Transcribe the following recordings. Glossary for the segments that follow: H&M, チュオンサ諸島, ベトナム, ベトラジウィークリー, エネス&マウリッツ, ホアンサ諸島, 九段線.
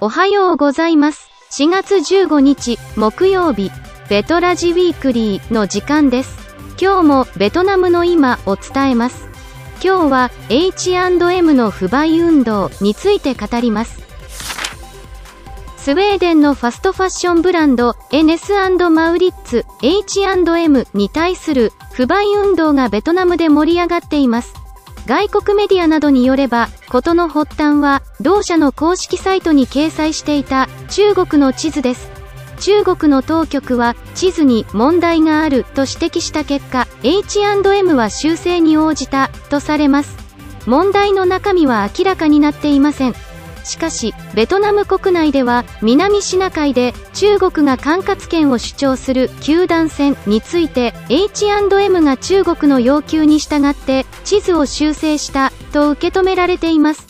おはようございます。4月15日木曜日、ベトラジウィークリーの時間です。今日もベトナムの今を伝えます。今日は H&M の不買運動について語ります。スウェーデンのファストファッションブランド、エネス&マウリッツ、H&M に対する不買運動がベトナムで盛り上がっています。外国メディアなどによれば、事の発端は、同社の公式サイトに掲載していた中国の地図です。中国の当局は、地図に問題があると指摘した結果、H&M は修正に応じたとされます。問題の中身は明らかになっていません。しかし、ベトナム国内では、南シナ海で中国が管轄権を主張する九段線について、H&M が中国の要求に従って地図を修正したと受け止められています。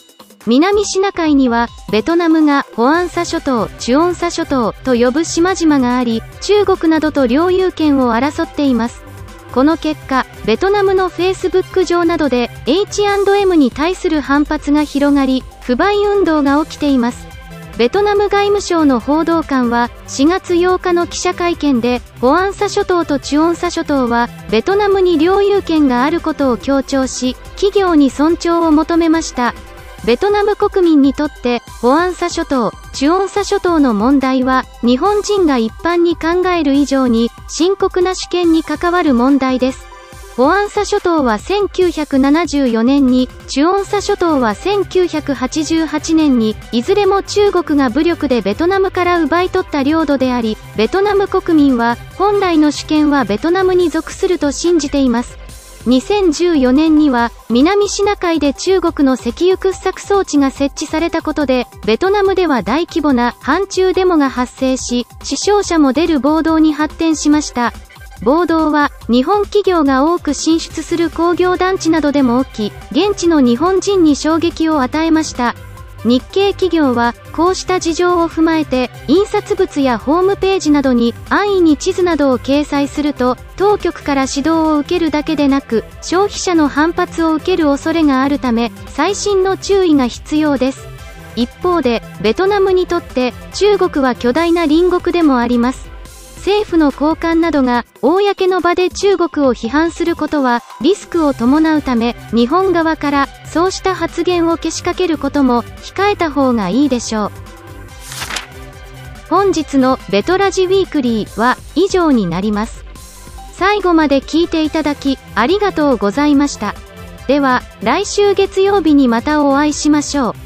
南シナ海には、ベトナムがホアンサ諸島、チュオンサ諸島と呼ぶ島々があり、中国などと領有権を争っています。この結果、ベトナムの Facebook 上などで H&M に対する反発が広がり、不買運動が起きています。ベトナム外務省の報道官は、4月8日の記者会見で、ホアンサ諸島とチュオンサ諸島は、ベトナムに領有権があることを強調し、企業に尊重を求めました。ベトナム国民にとって、ホアンサ諸島、チュオンサ諸島の問題は、日本人が一般に考える以上に、深刻な主権に関わる問題です。ホアンサ諸島は1974年に、チュオンサ諸島は1988年に、いずれも中国が武力でベトナムから奪い取った領土であり、ベトナム国民は、本来の主権はベトナムに属すると信じています。2014年には、南シナ海で中国の石油掘削装置が設置されたことで、ベトナムでは大規模な反中デモが発生し、死傷者も出る暴動に発展しました。暴動は、日本企業が多く進出する工業団地などでも起き、現地の日本人に衝撃を与えました。日系企業は、こうした事情を踏まえて、印刷物やホームページなどに安易に地図などを掲載すると、当局から指導を受けるだけでなく、消費者の反発を受ける恐れがあるため、細心の注意が必要です。一方で、ベトナムにとって、中国は巨大な隣国でもあります。政府の高官などが、公の場で中国を批判することは、リスクを伴うため、日本側から、そうした発言をけしかけることも、控えた方がいいでしょう。本日のベトラジウィークリーは、以上になります。最後まで聞いていただき、ありがとうございました。では、来週月曜日にまたお会いしましょう。